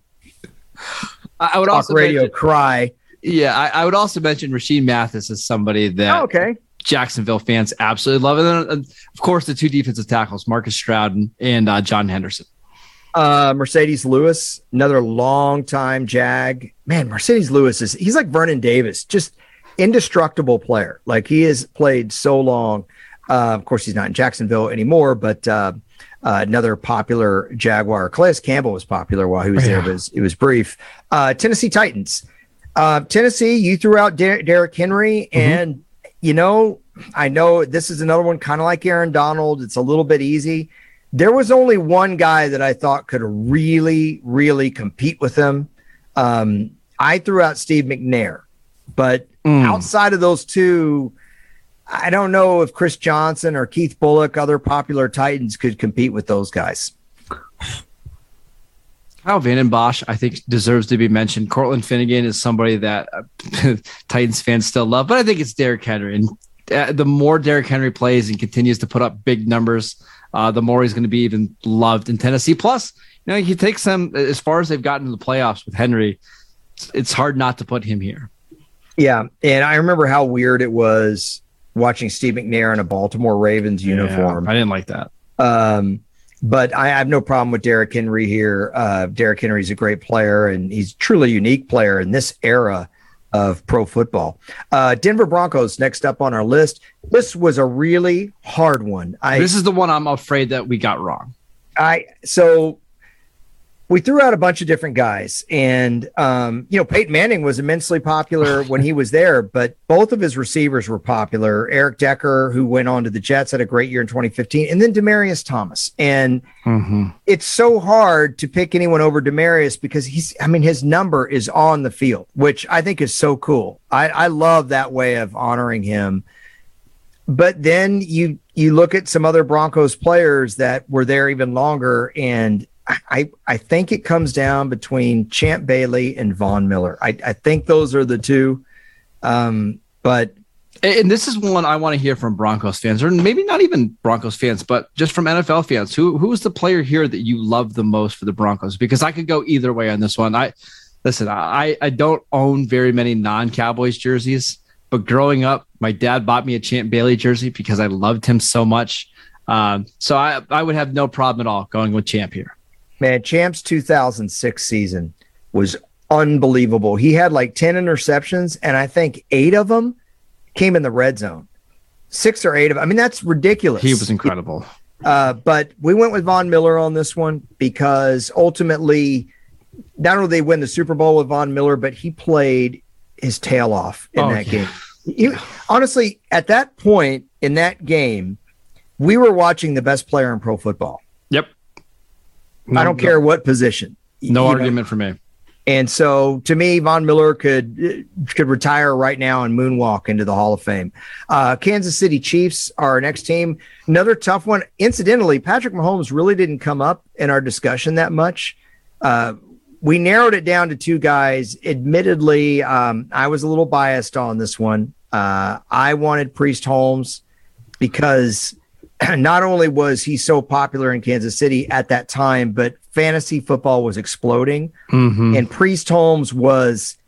I would talk also radio mention, cry. Yeah, I would also mention Rashid Mathis as somebody that Jacksonville fans absolutely love. And then, of course, the two defensive tackles, Marcus Stroud and John Henderson. Mercedes Lewis, another longtime Jag. Man, Mercedes Lewis he's like Vernon Davis, just indestructible player. Like, he has played so long. Of course, he's not in Jacksonville anymore, but another popular Jaguar. Calais Campbell was popular while he was there, but it was brief. Tennessee Titans. Tennessee, you threw out Derrick Henry, and, I know this is another one kind of like Aaron Donald. It's a little bit easy. There was only one guy that I thought could really, really compete with him. I threw out Steve McNair, but Outside of those two, I don't know if Chris Johnson or Keith Bullock, other popular Titans, could compete with those guys. Kyle VandenBosch, I think, deserves to be mentioned. Cortland Finnegan is somebody that Titans fans still love, but I think it's Derrick Henry. And the more Derrick Henry plays and continues to put up big numbers, the more he's going to be even loved in Tennessee. Plus, you know, he takes them as far as they've gotten to the playoffs with Henry. It's hard not to put him here. Yeah, and I remember how weird it was watching Steve McNair in a Baltimore Ravens uniform. Yeah, I didn't like that. But I have no problem with Derrick Henry here. Derrick Henry's a great player, and he's truly a unique player in this era of pro football. Denver Broncos next up on our list. This was a really hard one. This is the one I'm afraid that we got wrong. So we threw out a bunch of different guys, and Peyton Manning was immensely popular when he was there, but both of his receivers were popular. Eric Decker, who went on to the Jets, had a great year in 2015, and then Demaryius Thomas. And it's so hard to pick anyone over Demaryius because his number is on the field, which I think is so cool. I love that way of honoring him. But then you look at some other Broncos players that were there even longer, and I think it comes down between Champ Bailey and Von Miller. I think those are the two. And this is one I want to hear from Broncos fans, or maybe not even Broncos fans, but just from NFL fans. Who is the player here that you love the most for the Broncos? Because I could go either way on this one. I don't own very many non-Cowboys jerseys, but growing up, my dad bought me a Champ Bailey jersey because I loved him so much. So I would have no problem at all going with Champ here. Man, Champ's 2006 season was unbelievable. He had like 10 interceptions, and I think 8 of them came in the red zone. 6 or 8 of them. I mean, that's ridiculous. He was incredible. But we went with Von Miller on this one because ultimately, not only did they win the Super Bowl with Von Miller, but he played his tail off in that game. Honestly, at that point in that game, we were watching the best player in pro football. Yep. I don't care what position. No argument for me. And so, to me, Von Miller could retire right now and moonwalk into the Hall of Fame. Kansas City Chiefs, our next team. Another tough one. Incidentally, Patrick Mahomes really didn't come up in our discussion that much. We narrowed it down to two guys. Admittedly, I was a little biased on this one. I wanted Priest Holmes because not only was he so popular in Kansas City at that time, but fantasy football was exploding. And Priest Holmes was,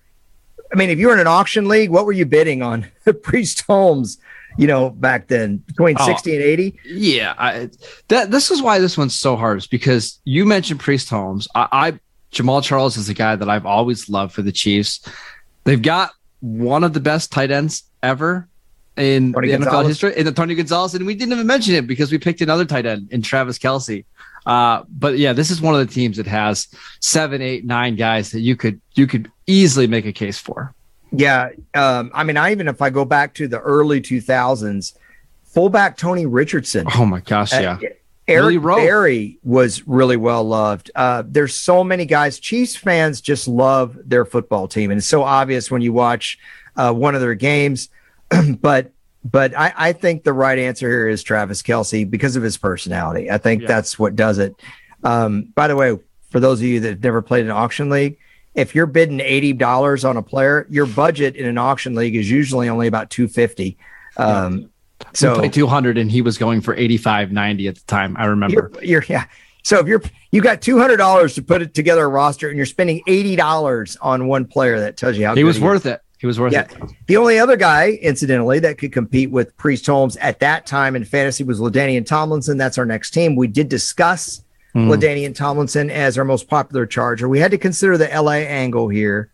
I mean, if you were in an auction league, what were you bidding on Priest Holmes, back then, between 60 and 80? Yeah. This is why this one's so hard, is because you mentioned Priest Holmes. Jamal Charles is a guy that I've always loved for the Chiefs. They've got one of the best tight ends ever in Tony NFL history, in Tony Gonzalez, and we didn't even mention it because we picked another tight end in Travis Kelce. But yeah, this is one of the teams that has 7, 8, 9 guys that you could easily make a case for. Yeah, even if I go back to the early 2000s, fullback Tony Richardson. Oh my gosh, yeah. Eric Berry was really well loved. There's so many guys. Chiefs fans just love their football team, and it's so obvious when you watch one of their games. But I think the right answer here is Travis Kelce because of his personality. I think that's what does it. By the way, for those of you that have never played an auction league, if you're bidding $80 on a player, your budget in an auction league is usually only about $250. So we played $200, and he was going for $85.90 at the time. I remember. So if you got $200 to put it together a roster, and you're spending $80 on one player, that tells you how good he was worth it. He was worth it. The only other guy, incidentally, that could compete with Priest Holmes at that time in fantasy was LaDainian Tomlinson. That's our next team. We did discuss LaDainian Tomlinson as our most popular Charger. We had to consider the LA angle here.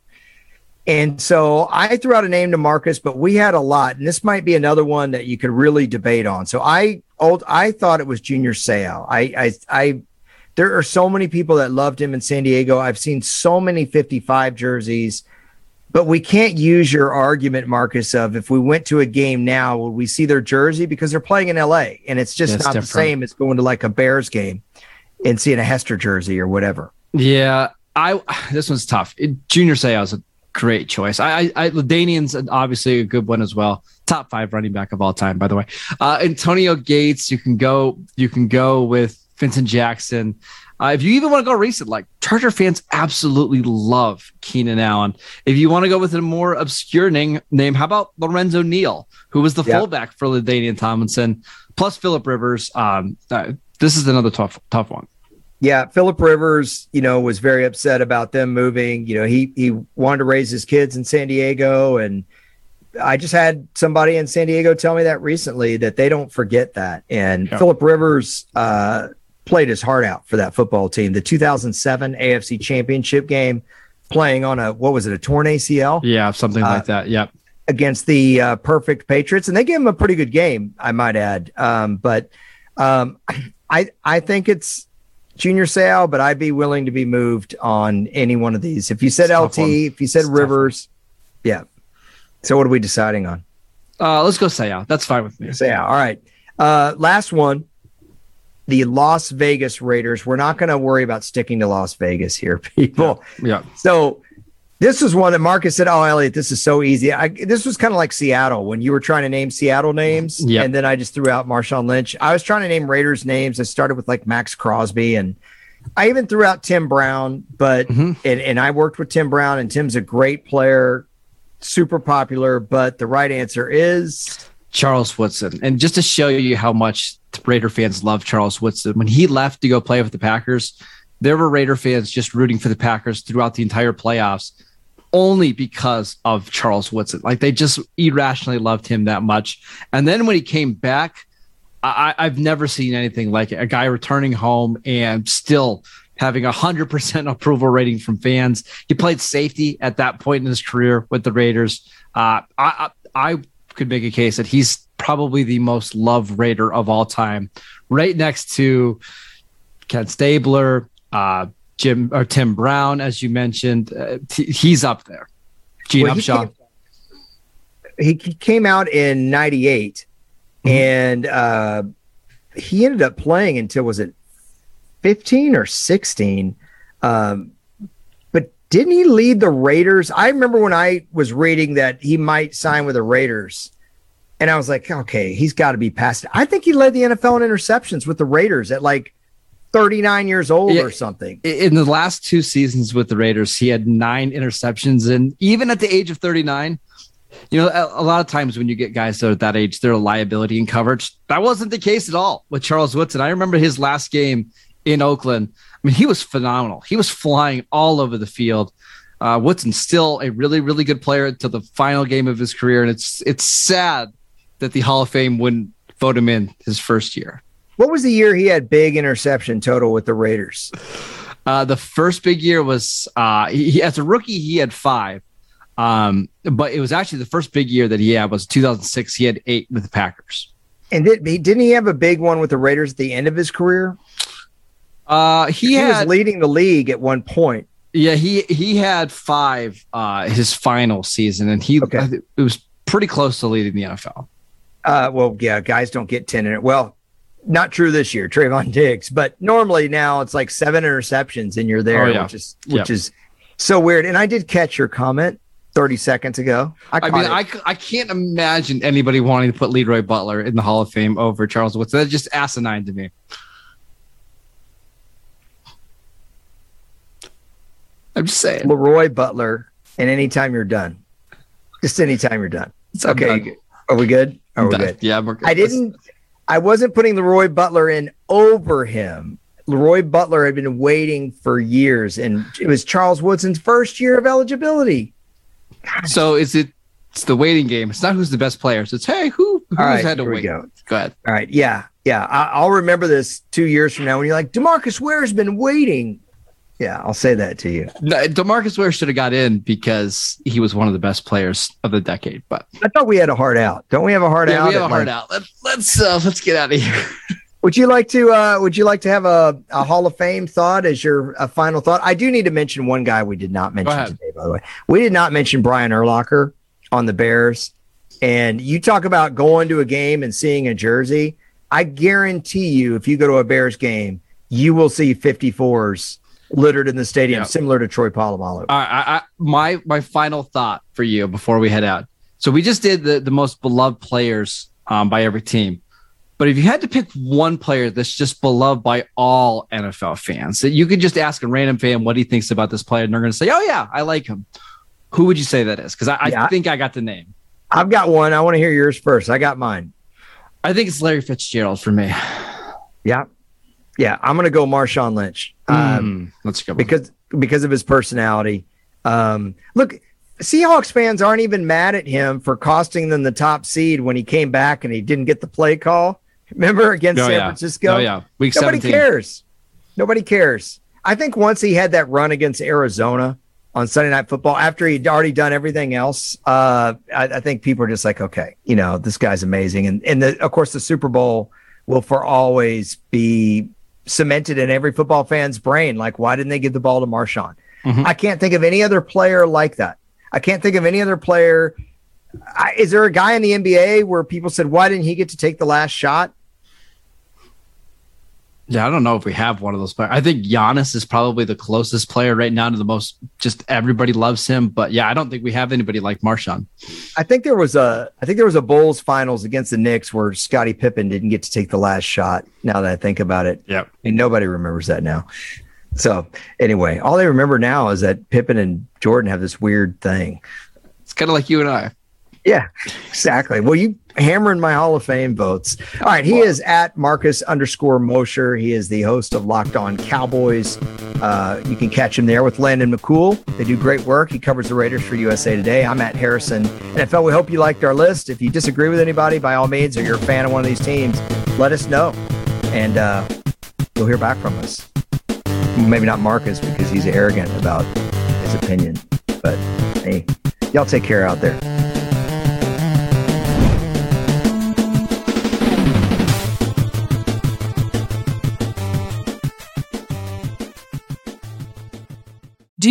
And so I threw out a name to Marcus, but we had a lot. And this might be another one that you could really debate on. So I thought it was Junior Seau. There are so many people that loved him in San Diego. I've seen so many 55 jerseys. But we can't use your argument, Marcus, of if we went to a game now, would we see their jersey? Because they're playing in L.A., and it's just not different. The same as going to like a Bears game and seeing a Hester jersey or whatever. Yeah, this one's tough. Junior Seau is a great choice. I Ladanian's obviously a good one as well. Top five running back of all time, by the way. Antonio Gates, you can go with Vincent Jackson. If you even want to go recent, like Charger fans absolutely love Keenan Allen. If you want to go with a more obscure name, how about Lorenzo Neal, who was the fullback for LaDainian Tomlinson, plus Phillip Rivers. This is another tough one. Yeah, Phillip Rivers, was very upset about them moving. He wanted to raise his kids in San Diego, and I just had somebody in San Diego tell me that recently, that they don't forget that. And Phillip Rivers played his heart out for that football team. The 2007 AFC Championship game, playing on a torn ACL? Yeah, something like that. Yep. Against the perfect Patriots. And they gave him a pretty good game, I might add. I think it's Junior Seau, but I'd be willing to be moved on any one of these. If you said LT, if you said Rivers, yeah. So what are we deciding on? Let's go Seau. That's fine with me. Seau. All right. Last one. The Las Vegas Raiders. We're not going to worry about sticking to Las Vegas here, people. Yeah. So this was one that Marcus said, "Oh, Elliot, this is so easy." This was kind of like Seattle when you were trying to name Seattle names, and then I just threw out Marshawn Lynch. I was trying to name Raiders names. I started with like Max Crosby, and I even threw out Tim Brown. But and I worked with Tim Brown, and Tim's a great player, super popular. But the right answer is Charles Woodson. And just to show you how much Raider fans love Charles Woodson, when he left to go play with the Packers, there were Raider fans just rooting for the Packers throughout the entire playoffs only because of Charles Woodson. Like, they just irrationally loved him that much. And then when he came back, I've never seen anything like it. A guy returning home and still having 100% approval rating from fans. He played safety at that point in his career with the Raiders. I could make a case that he's probably the most loved Raider of all time, right next to Ken Stabler, Tim Brown, as you mentioned. He's up there. Gene Upshaw. He came out in 98, and he ended up playing until, was it 15 or 16? Didn't he lead the Raiders? I remember when I was reading that he might sign with the Raiders, and I was like, okay, he's got to be past it. I think he led the NFL in interceptions with the Raiders at like 39 years old or something. In the last two seasons with the Raiders, he had 9 interceptions. And even at the age of 39, a lot of times when you get guys that are at that age, they're a liability in coverage. That wasn't the case at all with Charles Woodson. I remember his last game in Oakland. I mean, he was phenomenal. He was flying all over the field. Woodson's still a really, really good player until the final game of his career, and it's sad that the Hall of Fame wouldn't vote him in his first year. What was the year he had big interception total with the Raiders? The first big year was as a rookie, he had 5. But it was actually the first big year that he had was 2006. He had 8 with the Packers. And didn't he have a big one with the Raiders at the end of his career? He was leading the league at one point. Yeah, he had 5 his final season, and it was pretty close to leading the NFL. Guys don't get 10 in it. Well, not true this year, Trayvon Diggs, but normally now it's like 7 interceptions and you're there, which is so weird. And I did catch your comment 30 seconds ago. I can't imagine anybody wanting to put Leroy Butler in the Hall of Fame over Charles Woodson. That's just asinine to me. I'm just saying. Leroy Butler, and anytime you're done. Just anytime you're done. It's okay. Done. Are we good? Are we good? Yeah, we're good. I wasn't putting Leroy Butler in over him. Leroy Butler had been waiting for years, and it was Charles Woodson's first year of eligibility. Gosh. So it's the waiting game. It's not who's the best player. It's, hey, who's had to wait? Go ahead. All right. Yeah. I'll remember this 2 years from now when you're like, DeMarcus Ware's been waiting. Yeah, I'll say that to you. No, DeMarcus Ware should have got in because he was one of the best players of the decade. But I thought we had a hard out. Don't we have a hard out? Yeah, we have a hard out. Let's get out of here. Would you like to have a Hall of Fame thought as your final thought? I do need to mention one guy we did not mention today, by the way. We did not mention Brian Urlacher on the Bears. And you talk about going to a game and seeing a jersey. I guarantee you, if you go to a Bears game, you will see 54s littered in the stadium, similar to Troy Polamalu. My final thought for you before we head out. So we just did the most beloved players by every team. But if you had to pick one player that's just beloved by all NFL fans, that you could just ask a random fan what he thinks about this player, and they're going to say, oh, yeah, I like him. Who would you say that is? Because I think I got the name. I've got one. I want to hear yours first. I got mine. I think it's Larry Fitzgerald for me. Yeah. Yeah, I'm going to go Marshawn Lynch. Let's go. Because of his personality. Look, Seahawks fans aren't even mad at him for costing them the top seed when he came back and he didn't get the play call. Remember against San Francisco? Oh, yeah. Week 17. Nobody cares. Nobody cares. I think once he had that run against Arizona on Sunday Night Football, after he'd already done everything else, I think people are just like, okay, you know, this guy's amazing. And of course, the Super Bowl will for always be cemented in every football fan's brain. Like, why didn't they give the ball to Marshawn? Mm-hmm. I can't think of any other player like that. I can't think of any other player. Is there a guy in the NBA where people said, why didn't he get to take the last shot? Yeah, I don't know if we have one of those players. I think Giannis is probably the closest player right now to the most, just everybody loves him. But yeah, I don't think we have anybody like Marshawn. I think there was a Bulls finals against the Knicks where Scottie Pippen didn't get to take the last shot. Now that I think about it, yeah, and nobody remembers that now. So anyway, all they remember now is that Pippen and Jordan have this weird thing. It's kind of like you and I. Yeah, exactly. Well, you hammering my Hall of Fame votes. All right. He is at Marcus_Mosher. He is the host of Locked On Cowboys. You can catch him there with Landon McCool. They do great work. He covers the Raiders for USA Today. I'm at Harrison NFL. We hope you liked our list. If you disagree with anybody, by all means, or you're a fan of one of these teams, let us know. And you'll hear back from us. Maybe not Marcus because he's arrogant about his opinion. But hey, y'all take care out there. Do